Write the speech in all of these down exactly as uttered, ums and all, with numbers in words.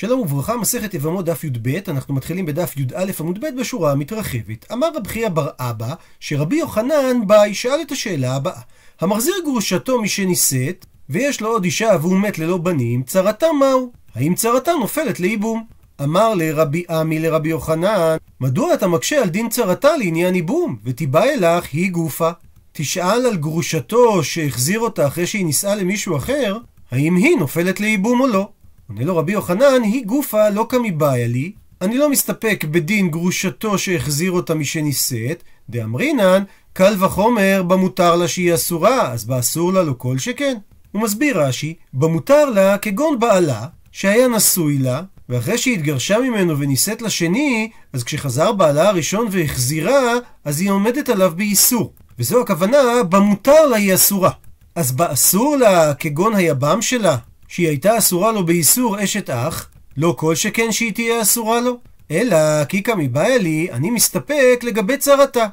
שלום וברכה, מסכת יבמות דף י"ב, אנחנו מתחילים בדף י"א עמוד ב' בשורה המתרחבת. אמר רב חייא בר אבא שרבי יוחנן באי שאל את השאלה הבאה: המחזיר גרושתו משנישאת ויש לו עוד אישה והוא מת ללא בנים, צרתה מהו? האם צרתה נופלת לאיבום? אמר לרבי אמי לרבי יוחנן: מדוע אתה מקשה על דין צרתה לעניין איבום? ותיבא אלך היא גופה. תשאל על גרושתו שהחזיר אותה אחרי שהיא נישאה למישהו אחר, האם היא נופלת לאיבום או לא? עונה לו רבי יוחנן: היא גופה, לא כמיבאיה לי, אני לא מסתפק בדין גרושתו שהחזיר אותה משנישאת, דאמרינן, קל וחומר במותר לה שהיא אסורה, אז באסור לה לא כל שכן. הוא מסביר רש"י, במותר לה כגון בעלה, שהיה נשוי לה, ואחרי שהתגרשה ממנו ונישאת לשני, אז כשחזר בעלה הראשון והחזירה, אז היא עומדת עליו באיסור. וזו הכוונה, במותר לה היא אסורה. אז באסור לה כגון היבם שלה, שהיא הייתה אסורה לו באיסור אשת אח, לא כל שכן שהיא תהיה אסורה לו, אלא כי כמיבאיה לי, אני מסתפק לגבי צרתה.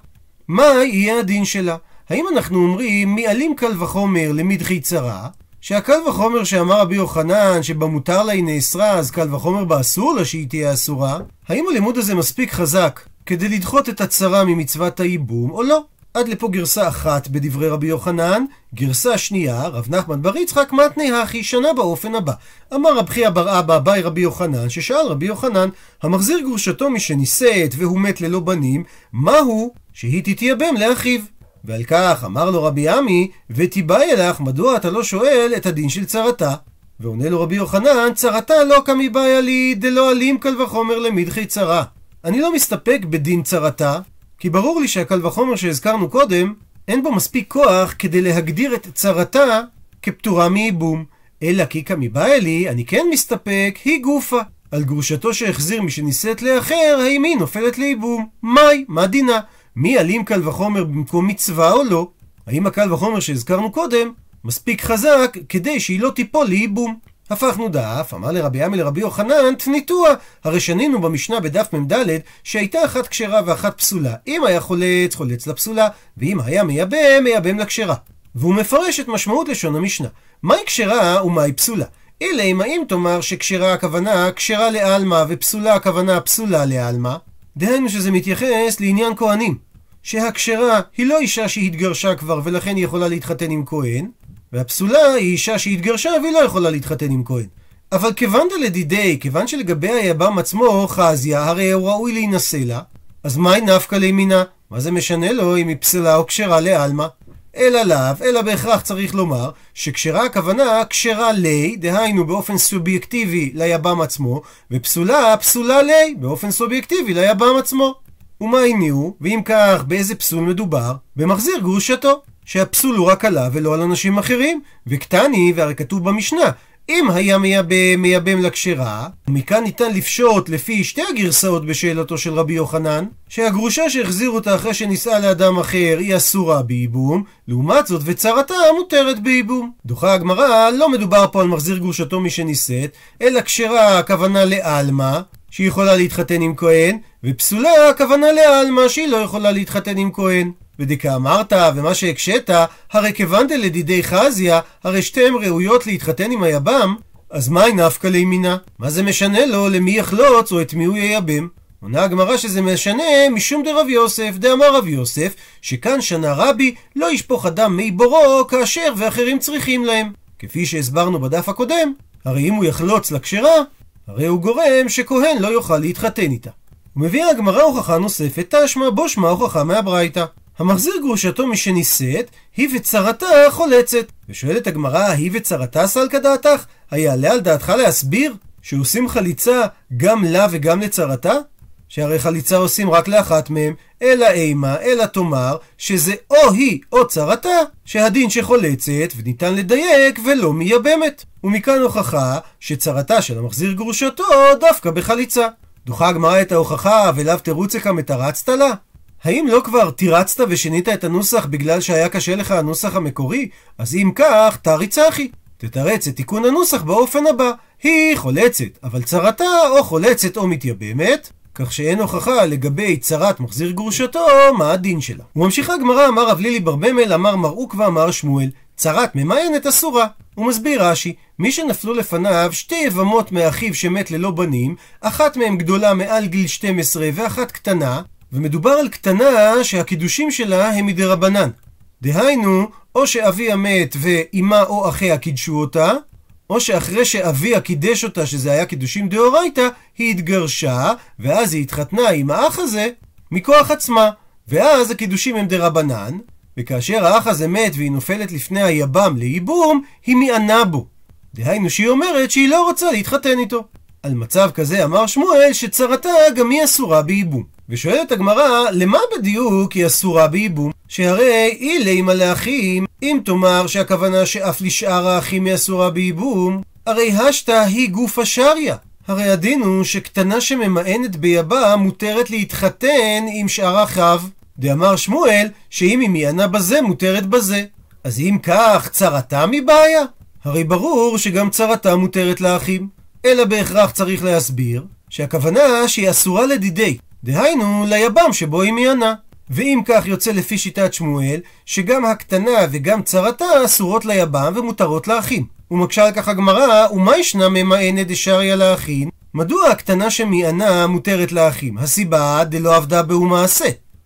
מה יהיה הדין שלה? האם אנחנו אומרים מעלים קל וחומר למדחי צרה, שהקל וחומר שאמר רבי יוחנן שבמותר לה היא נאסרה, אז קל וחומר באסור לה שהיא תהיה אסורה, האם הלימוד הזה מספיק חזק כדי לדחות את הצרה ממצוות האיבום או לא? עד לפה גרסה אחת בדברי רבי יוחנן. גרסה שנייה, רב נחמן בר יצחק מתני הכי שנה באופן הבא: אמר רב חייא בר אבא באי רבי יוחנן ששאל רבי יוחנן, המחזיר גרושתו משנישאת והוא מת ללא בנים, מהו? שהיא תתייבם לאחיו. ועל כך אמר לו רבי אמי: ותיבאי לך, מדוע אתה לא שואל את הדין של צרתה? ועונה לו רבי יוחנן: צרתה לא כמיבאיה לי, דלא אלים קל וחומר למדחי צרה, אני לא מסתפק בדין צרתה, כי ברור לי שהקל וחומר שהזכרנו קודם, אין בו מספיק כוח כדי להגדיר את צרתה כפטורה מאיבום. אלא כי כמיבאיה לי, אני כן מסתפק, היא גופה. על גרושתו שהחזיר משנישאת לאחר, האם היא נופלת לאיבום? מאי, מה דינה? מי עלים קל וחומר במקום מצווה או לא? האם הקל וחומר שהזכרנו קודם מספיק חזק כדי שהיא לא תיפול לאיבום? הפכנו דף. אמר לרבי אמי לרבי יוחנן: תניתוה, הרי שנינו במשנה בדף ממדלת שהייתה אחת כשרה ואחת פסולה, אם היה חולץ חולץ לפסולה, ואם היה מייבם מייבם לכשרה. והוא מפרש את משמעות לשון המשנה: מהי כשרה ומהי פסולה? אלא אם האם תאמר שכשרה הכוונה כשרה לאלמה ופסולה הכוונה פסולה לאלמה, דהיינו שזה מתייחס לעניין כהנים, שהכשרה היא לא אישה שהתגרשה כבר ולכן היא יכולה להתחתן עם כהן, והפסולה היא אישה שהתגרשה והיא לא יכולה להתחתן עם כהן. אבל כיוון דלדידי, כיוון שלגבי היבם עצמו חזיה, הרי הוא ראוי להינשא לה, אז מהי נפקא למינה? מה זה משנה לו אם היא פסולה או כשרה לאלמה? אלא לאו, אלא בהכרח צריך לומר שכשרה הכוונה כשרה לי, דהיינו באופן סובייקטיבי ליבם עצמו, ופסולה פסולה לי, באופן סובייקטיבי ליבם עצמו. ומה עיניו? ואם כך, באיזה פסול מדובר? במחזיר גרושתו, שהפסול הוא רק עליו ולא על אנשים אחרים. וקטני, והרי כתוב במשנה, אם היה מייבם מייבם לכשרה, ומכאן ניתן לפשוט לפי שתי הגרסאות בשאלתו של רבי יוחנן, שהגרושה שהחזיר אותה אחרי שנישאה לאדם אחר היא אסורה באיבום, לעומת זאת וצרתה מותרת באיבום. דוחה הגמרא, לא מדובר פה על מחזיר גרושתו משנישאת, אלא כשרה הכוונה לאלמה, שהיא יכולה להתחתן עם כהן, ופסולה הכוונה לאלמה, שהיא לא יכולה להתחתן עם כהן. ודקה אמרת ומה שהקשית, הרי כיוון דלדידי חזיה, הרי שתיהם ראויות להתחתן עם היבם, אז מהי נפקא לימינה? מה זה משנה לו למי יחלוץ או את מי הוא ייבם? עונה הגמרא שזה משנה משום דרב יוסף, דאמר רב יוסף, שכאן שנה רבי, לא ישפוך אדם מי בורו כאשר ואחרים צריכים להם. כפי שהסברנו בדף הקודם, הרי אם הוא יחלוץ לכשרה, הרי הוא גורם שכהן לא יוכל להתחתן איתה. ומביאה הגמרא הוכחה נוספת, תשמע בו שמה הוכחה מהברייתא. המחזיר גרושתו משנישאת, היא וצרתה חולצת. ושואלת הגמרא, היא וצרתה סלקא דעתך? היה עליה על דעתך להסביר שעושים חליצה גם לה וגם לצרתה? שהרי חליצה עושים רק לאחת מהם, אלא אימה, אלא תאמר שזה או היא או צרתה, שהדין שחולצת וניתן לדייק ולא מייבמת. ומכאן הוכחה שצרתה של המחזיר גרושתו דווקא בחליצה. דוחה הגמרא את ההוכחה, ולאו תרוצך מתרצת לה? האם לא כבר תירצת ושינית את הנוסח בגלל שהיה קשה לך הנוסח המקורי? אז אם כך, תריצה אחי. תתרץ את תיקון הנוסח באופן הבא: היא חולצת, אבל צרתה או חולצת או מתייבמת, כך שאין הוכחה לגבי צרת מחזיר גרושתו מה הדין שלה. וממשיכה הגמרא, אמר רב לילי בר במל, אמר מר עוקבא, אמר שמואל, צרת ממיינת אסורה. ומסביר רש"י, מי שנפלו לפניו שתי יבמות מאחיו שמת ללא בנים, אחת מהם גדולה מעל גיל שתים עשרה ואחת קטנה, ומדובר על קטנה שהקידושים שלה הם מדי רבנן. דהיינו, או שאביה מת ואימה או אחיה קידשו אותה, או שאחרי שאביה קידש אותה, שזה היה קידושים דאורייתא, היא התגרשה, ואז היא התחתנה עם האח הזה מכוח עצמה, ואז הקידושים הם דרבנן, וכאשר האח הזה מת והיא נופלת לפני היבם לייבום, היא מענה בו. דהיינו שהיא אומרת שהיא לא רוצה להתחתן איתו. על מצב כזה אמר שמואל שצרתה גם היא אסורה בייבום. ושואלת הגמרא, למה בדיוק היא אסורה בייבום? שהרי אילי עם הלאחים, אם תאמר שהכוונה שאף לשאר האחים היא אסורה בייבום, הרי השתה היא גוף השריה. הרי הדין הוא שקטנה שממאנת ביבה מותרת להתחתן עם שאר אחיו. דאמר שמואל שאם היא מענה בזה מותרת בזה. אז אם כך, צרתה מבעיה? הרי ברור שגם צרתה מותרת לאחים. אלא בהכרח צריך להסביר שהכוונה שהיא אסורה לדידי, דהיינו ליבם שבו היא מענה. ואם כך יוצא לפי שיטת שמואל שגם הקטנה וגם צרתה אסורות ליבם ומותרות לאחים. ומקשה על כך הגמרא, ומה ישנה ממאנה דשריה לאחין? מדוע הקטנה שמענה מותרת לאחים? הסיבה דלא עבדה בהו מעשה,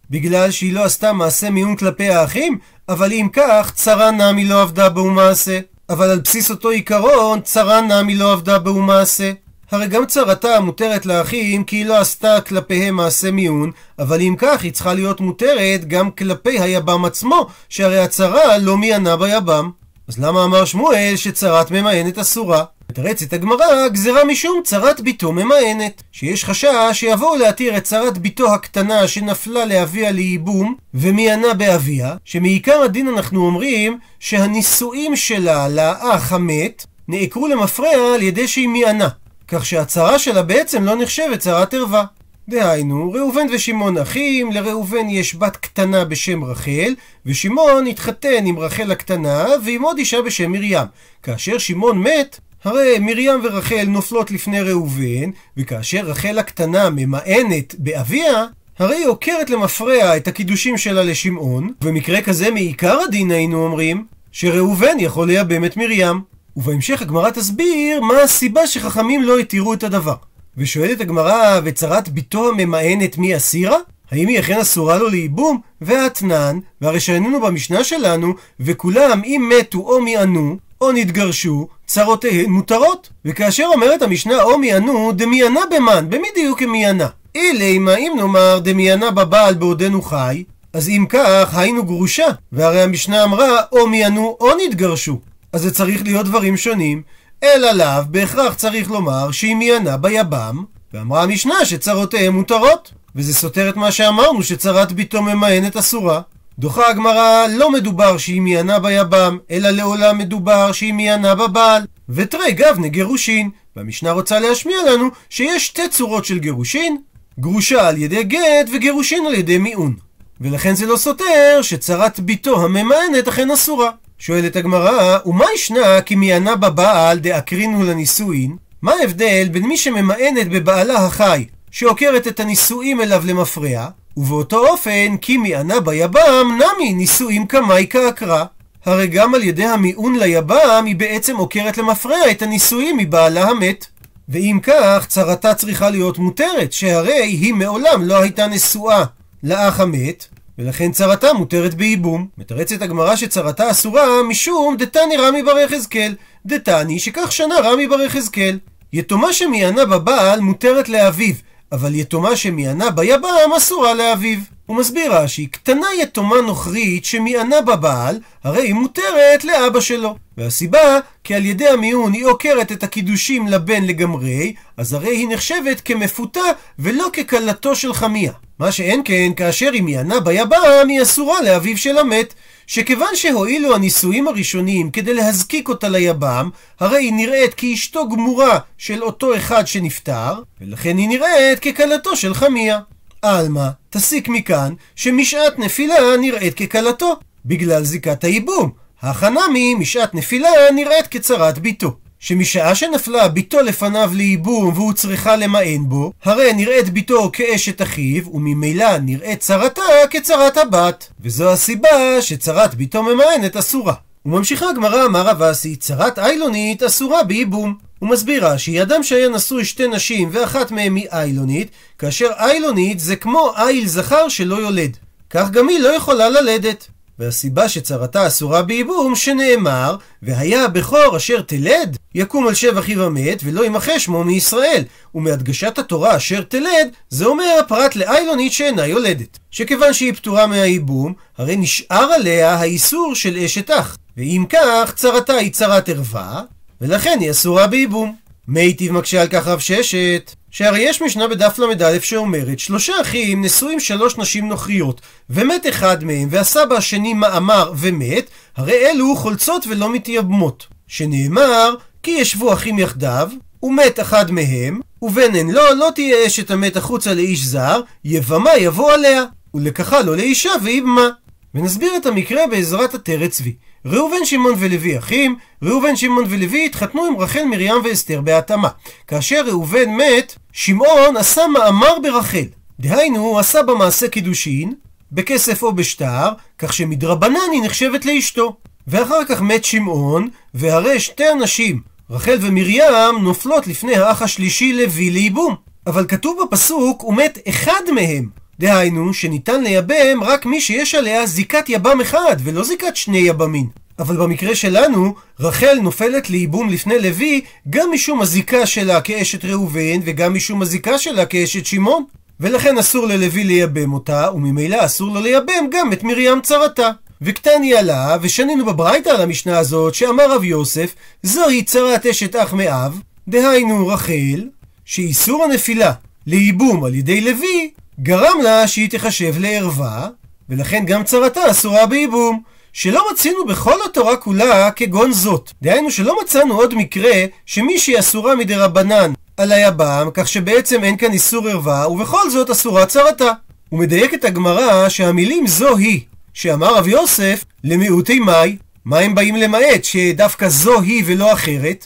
בגלל שהיא לא עשתה מעשה מיון כלפי האחים. אבל אם כך, צרה נמי לא עבדה בהו מעשה, אבל על בסיס אותו עיקרון צרה נמי לא עבדה בהו מעשה. הרי גם צרתה מותרת לאחים כי היא לא עשתה כלפיהם מעשה מיון, אבל אם כך היא צריכה להיות מותרת גם כלפי היבם עצמו, שהרי הצרה לא מענה ביבם. אז למה אמר שמואל שצרת ממאנת אסורה? מתרצת הגמרא, גזרה משום צרת ביתו ממאנת, שיש חשש שיבואו להתיר את צרת ביתו הקטנה שנפלה לאביה לייבום ומענה באביה, שמעיקר הדין אנחנו אומרים שהנישואים שלה לאח המת נעקרו למפרע על ידי שהיא מענה, כך שהצרה שלה בעצם לא נחשבת צרת ערווה. דהיינו, ראובן ושמעון אחים, לראובן יש בת קטנה בשם רחל, ושמעון התחתן עם רחל הקטנה ועם עוד אישה בשם מרים. כאשר שמעון מת, הרי מרים ורחל נופלות לפני ראובן, וכאשר רחל הקטנה ממאנת באביה, הרי היא עוקרת למפרע את הקידושים שלה לשמעון, ובמקרה כזה מעיקר הדין היינו אומרים שראובן יכול לייבם את מרים. ובהמשך הגמרא תסביר מה הסיבה שחכמים לא התירו את הדבר. ושואלת הגמרא, וצרת ביתו הממאנת מי אסירה? האם היא אכן אסורה לו לייבום? והתנן, והרי שראינו במשנה שלנו, וכולם אם מתו או מענו או נתגרשו, צרותיהן מותרות. וכאשר אומרת המשנה או מענו, דמיינה במאן, במי דיוק המיינה? אילי מה אם נאמר דמיינה בבעל בעודנו חי, אז אם כך היינו גרושה, והרי המשנה אמרה או מענו או נתגרשו, אז זה צריך להיות דברים שונים. אל עליו בהכרח צריך לומר שהיא מענה ביבם, ואמרה המשנה שצרותיהם מותרות, וזה סותר את מה שאמרנו שצרת ביתו ממאנת אסורה. דוחה הגמרא, לא מדובר שהיא מענה ביבם, אלא לעולם מדובר שהיא מענה בבעל, ותרי גבנה גירושין. והמשנה רוצה להשמיע לנו שיש שתי צורות של גירושין, גרושה על ידי גט וגירושין על ידי מיעון, ולכן זה לא סותר שצרת ביתו הממאנת אכן אסורה. שואלת הגמרא, ומה ישנה כי מענה בבעל דאקרינו לנישואין? מה ההבדל בין מי שממאנת בבעלה החי, שעוקרת את הנישואים אליו למפרע, ובאותו אופן כי מענה ביבם נמי נישואים כמי כעקרה? הרי גם על ידי המיעון ליבם היא בעצם עוקרת למפרע את הנישואים מבעלה המת. ואם כך, צרתה צריכה להיות מותרת, שהרי היא מעולם לא הייתה נשואה לאח המת, ולכן צרתה מותרת בייבום. מתרצת הגמרא שצרתה אסורה משום דתני רמי בר חזקאל, דתני שכך שנה רמי בר חזקאל, יתומה שמענה בבעל מותרת לאביו, אבל יתומה שמענה ביבם אסורה לאביו. הוא מסביר רש"י, קטנה יתומה נוכרית שמענה בבעל, הרי היא מותרת לאבא שלו, והסיבה כי על ידי המיון היא עוקרת את הקידושים לבן לגמרי, אז הרי היא נחשבת כמפותה ולא ככלתו של חמיה. מה שאין כן כאשר היא מענה ביבם, היא אסורה לאביו של המת, שכיוון שהועילו הנישואים הראשונים כדי להזקיק אותה ליבם, הרי היא נראית כאשתו גמורה של אותו אחד שנפטר, ולכן היא נראית ככלתו של חמיה. אלמה, תסיק מכאן שמשעת נפילה נראית ככלתו, בגלל זיקת הייבום. החנמי משעת נפילה נראית כצרת ביתו, שמשעה שנפלה ביתו לפניו לייבום והוא צריכה למען בו, הרי נראית ביתו כאשת אחיו, וממילא נראית צרתה כצרת הבת, וזו הסיבה שצרת ביתו ממאנת אסורה. וממשיכה הגמרא, אמר רב אשי, צרת איילונית אסורה בייבום. ומסבירה שהיא אדם שהיה נשוי שתי נשים ואחת מהם היא איילונית, כאשר איילונית זה כמו איל זכר שלא יולד. כך גם היא לא יכולה ללדת. והסיבה שצרתה אסורה בייבום שנאמר, והיה הבכור אשר תלד יקום על שם אחיו המת ולא ימחה שמו מישראל. ומהדגשת התורה אשר תלד, זה אומר הפרט לאיילונית שאינה יולדת, שכיוון שהיא פטורה מהייבום, הרי נשאר עליה האיסור של אשת אח, ואם כך צרתה היא צרת ערווה, ולכן היא אסורה בייבום. מייטיב מקשה על כך רב ששת, שהרי יש משנה בדף למד' שאומרת, שלושה אחים נשואים שלוש נשים נוכריות, ומת אחד מהם, והסבא השני מאמר ומת, הרי אלו חולצות ולא מתייבמות, שנאמר, כי ישבו אחים יחדיו, ומת אחד מהם, ובין הן לא, לא תהיה אשת המת החוצה לאיש זר, יבמה יבוא עליה, ולקחה לו לאישה ויבמה. ונסביר את המקרה בעזרת התרת צבי. ראובן, שמעון ולוי אחים, ראובן, שמעון ולוי התחתנו עם רחל, מרים ואסתר בהתאמה. כאשר ראובן מת, שמעון עשה מאמר ברחל. דהיינו, הוא עשה במעשה קידושין, בכסף או בשטר, כך שמדרבנן היא נחשבת לאשתו. ואחר כך מת שמעון, והרי שתי הנשים, רחל ומרים, נופלות לפני האח השלישי לוי לייבום. אבל כתוב בפסוק, הוא מת אחד מהם. דהיינו שניתן לייבם רק מי שיש עליה זיקת יבם אחד ולא זיקת שני יבמים. אבל במקרה שלנו, רחל נופלת לייבום לפני לוי גם משום הזיקה שלה כאשת ראובן וגם משום הזיקה שלה כאשת שמעון. ולכן אסור ללוי לייבם אותה, וממילא אסור לו לייבם גם את מרים צרתה. וקטני עלה, ושנינו בברייתא על המשנה הזאת, שאמר רב יוסף, זוהי צרת אשת אח מאב, דהיינו רחל, שאיסור הנפילה לייבום על ידי לוי, גרם לה שהיא תחשב לערווה, ולכן גם צרתה אסורה בייבום, שלא מצאנו בכל התורה כולה כגון זאת. דהיינו שלא מצאנו עוד מקרה שמישהי אסורה מדרבנן על היבם, כך שבעצם אין כאן איסור ערווה, ובכל זאת אסורה צרתה. ומדייקת הגמרא שהמילים זו היא, שאמר רב יוסף, למיעוטי מאי, מה הם באים למעט שדווקא זו היא ולא אחרת?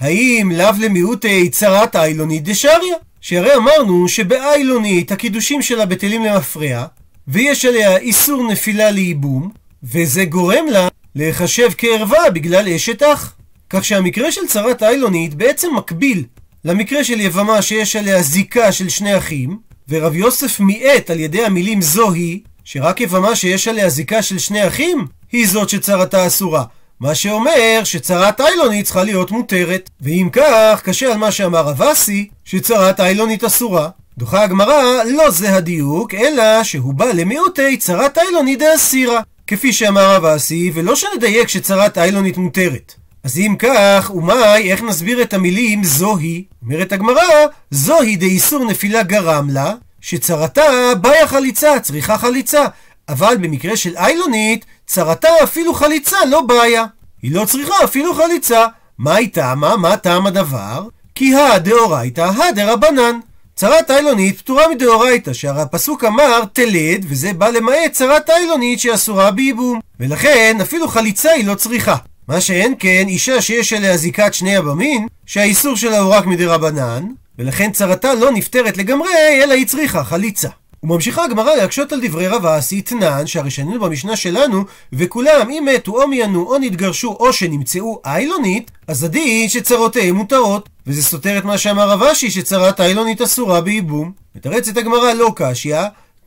האם לאו למיעוטי צרת איילונית דשריה? שהרי אמרנו שבאיילונית הקידושים שלה בטלים למפרע, ויש עליה איסור נפילה לייבום, וזה גורם לה להיחשב כערווה בגלל אשת אח. כך שהמקרה של צרת איילונית בעצם מקביל למקרה של יבמה שיש עליה זיקה של שני אחים, ורב יוסף מיעט על ידי המילים זו היא, שרק יבמה שיש עליה זיקה של שני אחים היא זאת שצרתה אסורה. מה שאומר שצרת איילונית צריכה להיות מותרת. ואם כך, קשה על מה שאמר רב אשי, שצרת איילונית אסורה. דוחה הגמרא, לא זה הדיוק, אלא שהוא בא למיעוטי צרת איילונית דאסירה, כפי שאמר רב אשי, ולא שנדייק שצרת איילונית מותרת. אז אם כך, ומאי, איך נסביר את המילים זוהי? אומרת הגמרא, זוהי דאיסור נפילה גרם לה, שצרתה באה חליצה, צריכה חליצה. אבל במקרה של איילונית, צרתה אפילו חליצה לא בעיה. היא לא צריכה אפילו חליצה. מה הייתה? מה? מה טעם הדבר? כי הדאורייתא הדרבנן. צרת איילונית פטורה מדאורייתא, שהרי הפסוק אמר תלד, וזה בא למעט צרת איילונית שאסורה בייבום. ולכן אפילו חליצה היא לא צריכה. מה שאין כן, אישה שיש עליה זיקת שני יבמין, שהאיסור שלה הוא רק מדרבנן, ולכן צרתה לא נפטרת לגמרי, אלא היא צריכה חליצה. וממשיכה הגמרא להקשות על דברי רב אשי, תנן, שהרי שנינו במשנה שלנו, וכולם אם מתו או מיינו או נתגרשו או שנמצאו איילונית, אז הדין שצרותיהם מותרות, וזה סותר את מה שאמר רב אשי שצרת איילונית אסורה בייבום. מתרצת הגמרא, לא קשיא,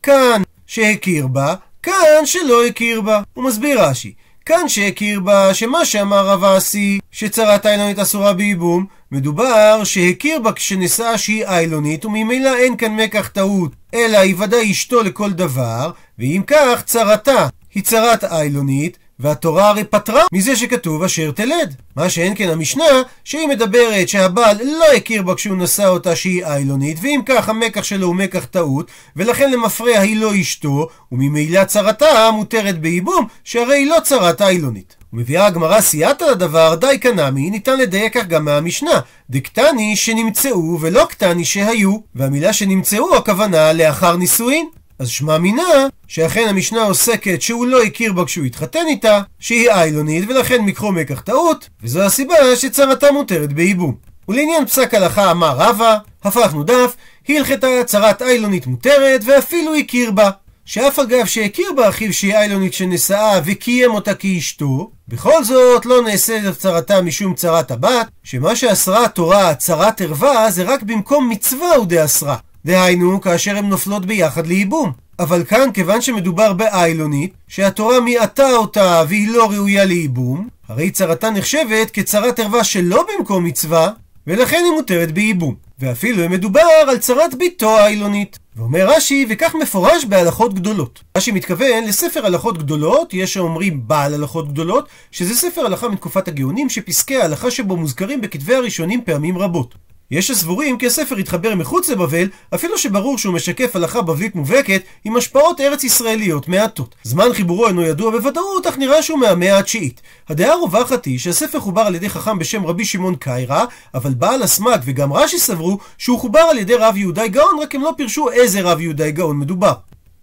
כאן שהכיר בה, כאן שלא הכיר בה. ומסביר רש"י, כאן שהכיר בה, שמה שאמר רב אשי שצרת איילונית אסורה בייבום, מדובר שהכיר בה כשנשאה שהיא איילונית, וממילא אין כאן מקח טעות, אלא היא ודאי אשתו לכל דבר, ואם כך צרתה היא צרת איילונית, והתורה הרי פטרה מזה שכתוב אשר תלד. מה שאין כן המשנה שהיא מדברת שהבעל לא הכיר בה כשהוא נשא אותה שהיא איילונית, ואם כך המקח שלו הוא מקח טעות, ולכן למפרע היא לא אשתו, וממילא צרתה מותרת בייבום, שהרי היא לא צרת איילונית. ומביאה הגמרא סייעתא לדבר, די קנמי, ניתן לדייק כך גם מהמשנה, דקטני שנמצאו ולא קטני שהיו, והמילה שנמצאו הכוונה לאחר נישואין. אז שמה מינה שאכן המשנה עוסקת שהוא לא הכיר בה כשהוא התחתן איתה, שהיא איילונית, ולכן מקחו מקח טעות, וזו הסיבה שצרתה מותרת בייבום. ולעניין פסק הלכה אמר רבה, הפכנו דף, הלכתה צרת איילונית מותרת ואפילו הכיר בה. שאף אגב שהכיר באחיו שהיא איילונית שנשאה וקיים אותה כאשתו, בכל זאת לא נעשה צרתה משום צרת הבת, שמה שאסרה התורה צרת ערווה זה רק במקום מצווה ודאסרה. דהיינו כאשר הן נופלות ביחד לאיבום. אבל כאן כיוון שמדובר באיילונית, שהתורה מיעטה אותה והיא לא ראויה לאיבום, הרי צרתה נחשבת כצרת ערווה שלא במקום מצווה, ולכן היא מותרת באיבום. ואפילו אם מדובר על צרת ביתו האילונית. ואומר רש"י, וכך מפורש בהלכות גדולות. רש"י מתכוון לספר הלכות גדולות, יש שאומרים בעל הלכות גדולות, שזה ספר הלכה מתקופת הגאונים שפסקי ההלכה שבו מוזכרים בכתבי הראשונים פעמים רבות. יש הסבורים כי הספר התחבר מחוץ לבבל, אפילו שברור שהוא משקף הלכה בבלית מובהקת עם השפעות ארץ ישראליות מעטות. זמן חיבורו אינו ידוע בוודאות, אך נראה שהוא מהמאה התשיעית. הדעה הרווחת היא שהספר חובר על ידי חכם בשם רבי שמעון קיירה, אבל בעל הסמאק וגם רש"י סברו שהוא חובר על ידי רב יהודי גאון, רק הם לא פירשו איזה רב יהודי גאון מדובר.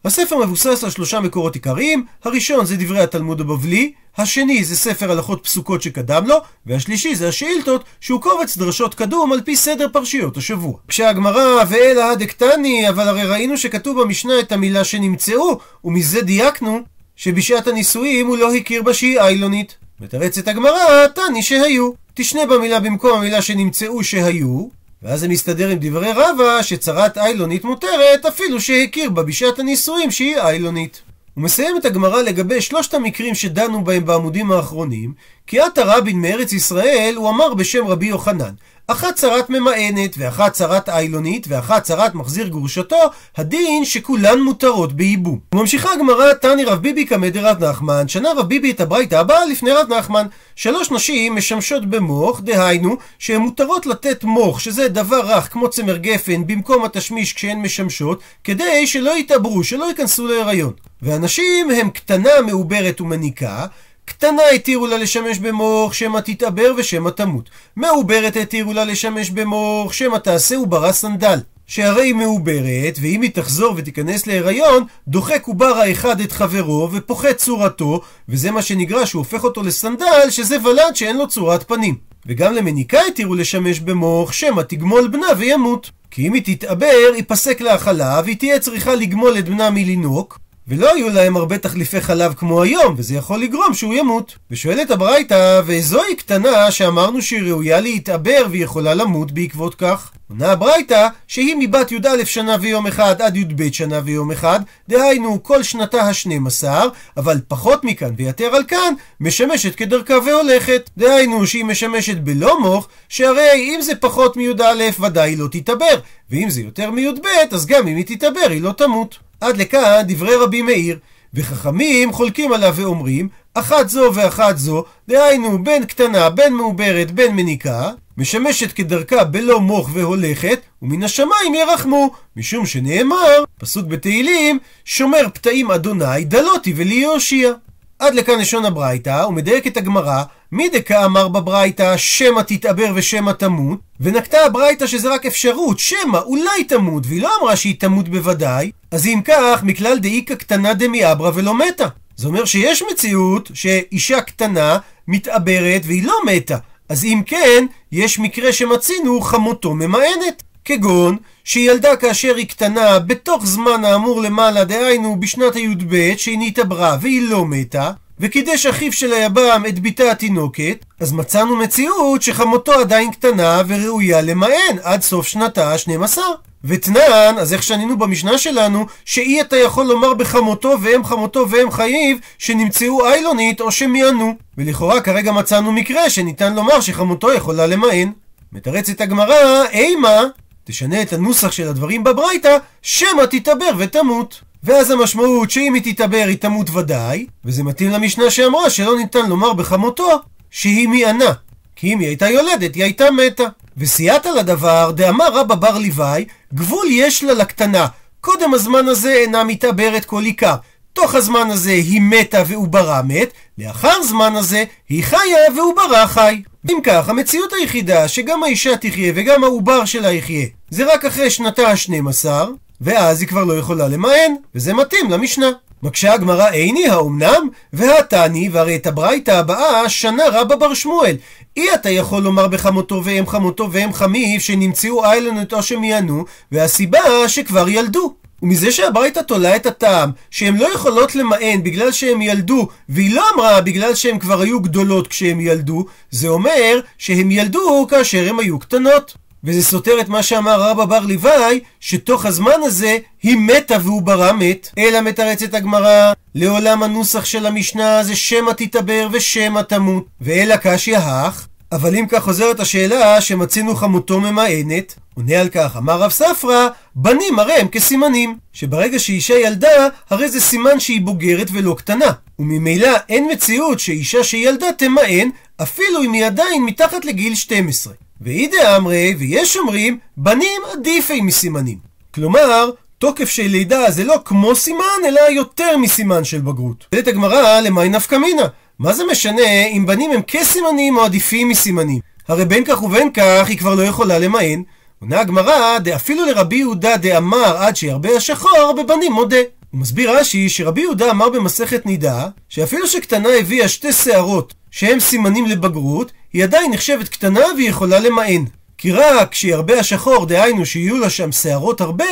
הספר מבוסס על שלושה מקורות עיקריים, הראשון זה דברי התלמוד הבבלי, השני זה ספר הלכות פסוקות שקדם לו, והשלישי זה השאילתות שהוא קובץ דרשות קדום על פי סדר פרשיות השבוע. כשהגמרא ואלה הדקטני, אבל הרי ראינו שכתוב במשנה את המילה שנמצאו, ומזה דייקנו שבשעת הנישואים הוא לא הכיר בשיא איילונית. מתרצת הגמרא, תני שהיו, תשנה במילה במקום המילה שנמצאו שהיו, ואז זה מסתדר עם דברי רבה שצרת איילונית מותרת אפילו שהכיר בה בשעת הנישואים שהיא איילונית. הוא מסיים את הגמרא לגבי שלושת המקרים שדנו בהם בעמודים האחרונים, כי עת הרבין מארץ ישראל הוא אמר בשם רבי יוחנן, אחת צרת ממאנת ואחת צרת איילונית ואחת צרת מחזיר גורשתו, הדין שכולן מותרות באיבום. וממשיכה הגמרא, תני רב ביבי כמד רב נחמן, שנה רב ביבי את הברייתא הבאה לפני רב נחמן. שלוש נשים משמשות במוח, דהיינו שהן מותרות לתת מוח, שזה דבר רך כמו צמר גפן, במקום התשמיש כשהן משמשות, כדי שלא יתעברו, שלא ייכנסו להיריון. והנשים הן קטנה, מעוברת ומניקה. קטנה התירו לה לשמש במוח שמה תתעבר ושמה תמות. מעוברת התירו לה לשמש במוח שמה תעשה וברה סנדל. שהרי היא מעוברת, ואם היא תחזור ותיכנס להיריון, דוחק עובר האחד את חברו ופוחת צורתו, וזה מה שנגרע שהוא הופך אותו לסנדל, שזה ולד שאין לו צורת פנים. וגם למניקה התירו לשמש במוח שמה תגמול בנה וימות. כי אם היא תתעבר, היא פסק להחלה והיא תהיה צריכה לגמול את בנה מלינוק, ולא היו להם הרבה תחליפי חלב כמו היום, וזה יכול לגרום שהוא ימות. ושואלת הברייתא, ואיזוהי קטנה שאמרנו שהיא ראויה להתעבר ויכולה למות בעקבות כך? עונה הברייתא, שהיא מבת י' א' שנה ויום אחד עד י' ב' שנה ויום אחד, דהיינו כל שנתה השנים עשר, אבל פחות מכאן ויתר על כאן, משמשת כדרכה והולכת. דהיינו שהיא משמשת בלא מוח, שהרי אם זה פחות מי' א' ודאי לא תתעבר, ואם זה יותר מי' ב' אז גם אם היא תתעבר היא לא תמות. עד לכאן דברי רבי מאיר, וחכמים חולקים עליו ואומרים, אחת זו ואחת זו, דהיינו בין קטנה, בין מעוברת, בין מניקה, משמשת כדרכה בלא מוח והולכת, ומן השמיים ירחמו, משום שנאמר, פסוק בתהילים, שומר פתאים אדוני דלותי ולי יושיע. עד לכאן לשון הברייתא, ומדייק את הגמרא, מי דקה אמר בברייתא שמה תתעבר ושמה תמות, ונקטה הברייתא שזה רק אפשרות, שמה אולי תמות, והיא לא אמרה שהיא תמות בוודאי, אז אם כך מכלל דאיקה קטנה דמיאברה ולא מתה. זה אומר שיש מציאות שאישה קטנה מתעברת והיא לא מתה, אז אם כן יש מקרה שמצינו חמותו ממאנת, כגון שילדה כאשר היא קטנה בתוך זמן האמור למעלה, דהיינו בשנת הי"ב שהיא נתעברה והיא לא מתה, וקידש אחיו של היבם את ביתה התינוקת, אז מצאנו מציאות שחמותו עדיין קטנה וראויה למען עד סוף שנתה השנים עשר. ותנן, אז איך שנינו במשנה שלנו שאי אתה יכול לומר בחמותו והם חמותו והם חייב שנמצאו איילונית או שמיענו, ולכאורה כרגע מצאנו מקרה שניתן לומר שחמותו יכולה למען. מתרצת הגמרא, אימה תשנה את הנוסח של הדברים בברייתא, שמה תתעבר ותמות. ואז המשמעות שאם היא תתעבר היא תמות ודאי, וזה מתאים למשנה שאמרה שלא ניתן לומר בחמותו שהיא מיענה, כי אם היא הייתה יולדת היא הייתה מתה. וסייעת על הדבר דאמר רבה בר לוי, גבול יש לה לקטנה, קודם הזמן הזה אינה מתעברת כל עיקר, תוך הזמן הזה היא מתה ועוברה מת, לאחר זמן הזה היא חיה ועוברה חי. אם כך, המציאות היחידה שגם האישה תחיה וגם העובר שלה יחיה, זה רק אחרי שנתה השנים עשר, ואז היא כבר לא יכולה למען, וזה מתאים למשנה. מקשה הגמרא, איני האומנם? והתני, והרי את הברייתא הבאה שנה רבה בר שמואל, אי אתה יכול לומר בחמותו והם חמותו והם חמיו שנמצאו איילונית או שמיענו, והסיבה שכבר ילדו. ומזה שהברייתא תולה את הטעם, שהן לא יכולות למען בגלל שהן ילדו, והיא לא אמרה בגלל שהן כבר היו גדולות כשהן ילדו, זה אומר שהן ילדו כאשר הן היו קטנות. וזה סותר את מה שאמר רבה בר לוי, שתוך הזמן הזה היא מתה והוא ברא מת. אלא מתרצת הגמרא, לעולם הנוסח של המשנה זה שמא תתעבר ושמא תמות, ואלא קשיא הך. אבל אם כך חוזרת השאלה שמצינו חמותו ממאנת, עונה על כך אמר רב ספרא, בנים הרי הם כסימנים, שברגע שאישה ילדה הרי זה סימן שהיא בוגרת ולא קטנה, וממילא אין מציאות שאישה שילדה תמאן אפילו אם היא עדיין מתחת לגיל שתים עשרה. ואידה אמרי, ויש אומרים, בנים עדיפי מסימנים. כלומר, תוקף של לידה זה לא כמו סימן, אלא יותר מסימן של בגרות. זאת הגמרא למאי נפקא מינה. מה זה משנה אם בנים הם כסימנים או עדיפים מסימנים? הרי בין כך ובין כך היא כבר לא יכולה למען. עונה הגמרא, אפילו לרבי יהודה דאמר עד שירבה השחור, בבנים מודה. הוא מסביר רש"י שרבי יהודה אמר במסכת נידה, שאפילו שקטנה הביאה שתי שערות שהם סימנים לבגרות, היא עדיין נחשבת קטנה והיא יכולה למען. כי רק כשירבה השחור, דהיינו שיהיו לה שם שערות הרבה,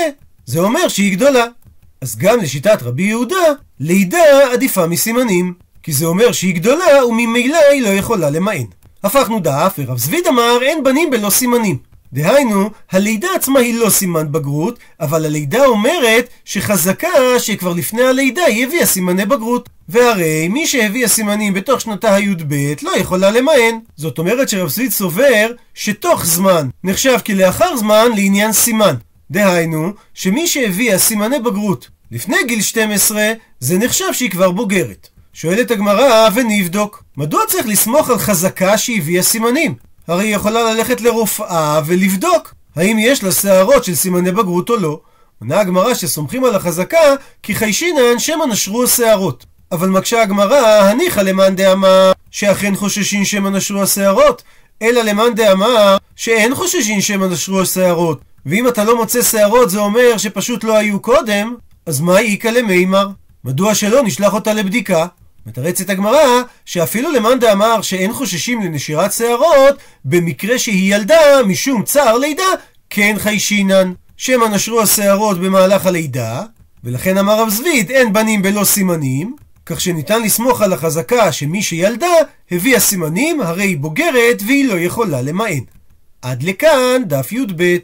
זה אומר שהיא גדולה. אז גם לשיטת רבי יהודה, לידה עדיפה מסימנים, כי זה אומר שהיא גדולה וממילא היא לא יכולה למען. הפכנו דף, ורב זביד אמר אין בנים בלא סימנים. דהיינו, הלידה עצמה היא לא סימן בגרות, אבל הלידה אומרת שחזקה שכבר לפני הלידה היא הביאה סימני בגרות. והרי מי שהביא הסימנים בתוך שנתה ה-י"ב לא יכולה למען. זאת אומרת שרב זביד סובר שתוך זמן נחשב כלאחר זמן לעניין סימן. דהיינו, שמי שהביא הסימני בגרות לפני גיל שתים עשרה זה נחשב שהיא כבר בוגרת. שואלת הגמרא ונבדוק, מדוע צריך לסמוך על חזקה שהביאה סימנים? הרי היא יכולה ללכת לרופאה ולבדוק האם יש לה שערות של סימני בגרות או לא. עונה הגמרא שסומכים על החזקה כי חיישינן שמא נשרו השערות. אבל מקשה הגמרא, הניחא למאן דאמר שאכן חוששים שמא נשרו השערות, אלא למאן דאמר שאין חוששים שמא נשרו השערות. ואם אתה לא מוצא שערות זה אומר שפשוט לא היו קודם, אז מה איקה למימר? מדוע שלא נשלח אותה לבדיקה? מתרצת הגמרא שאפילו למאן דאמר שאין חוששים לנשירת שערות, במקרה שהיא ילדה משום צער לידה, כן חיישינן, שמא נשרו השערות במהלך הלידה, ולכן אמר רב זביד אין בנים בלא סימנים, כך שניתן לסמוך על החזקה שמי שילדה הביאה סימנים, הרי היא בוגרת והיא לא יכולה למען. עד לכאן דף י"ב.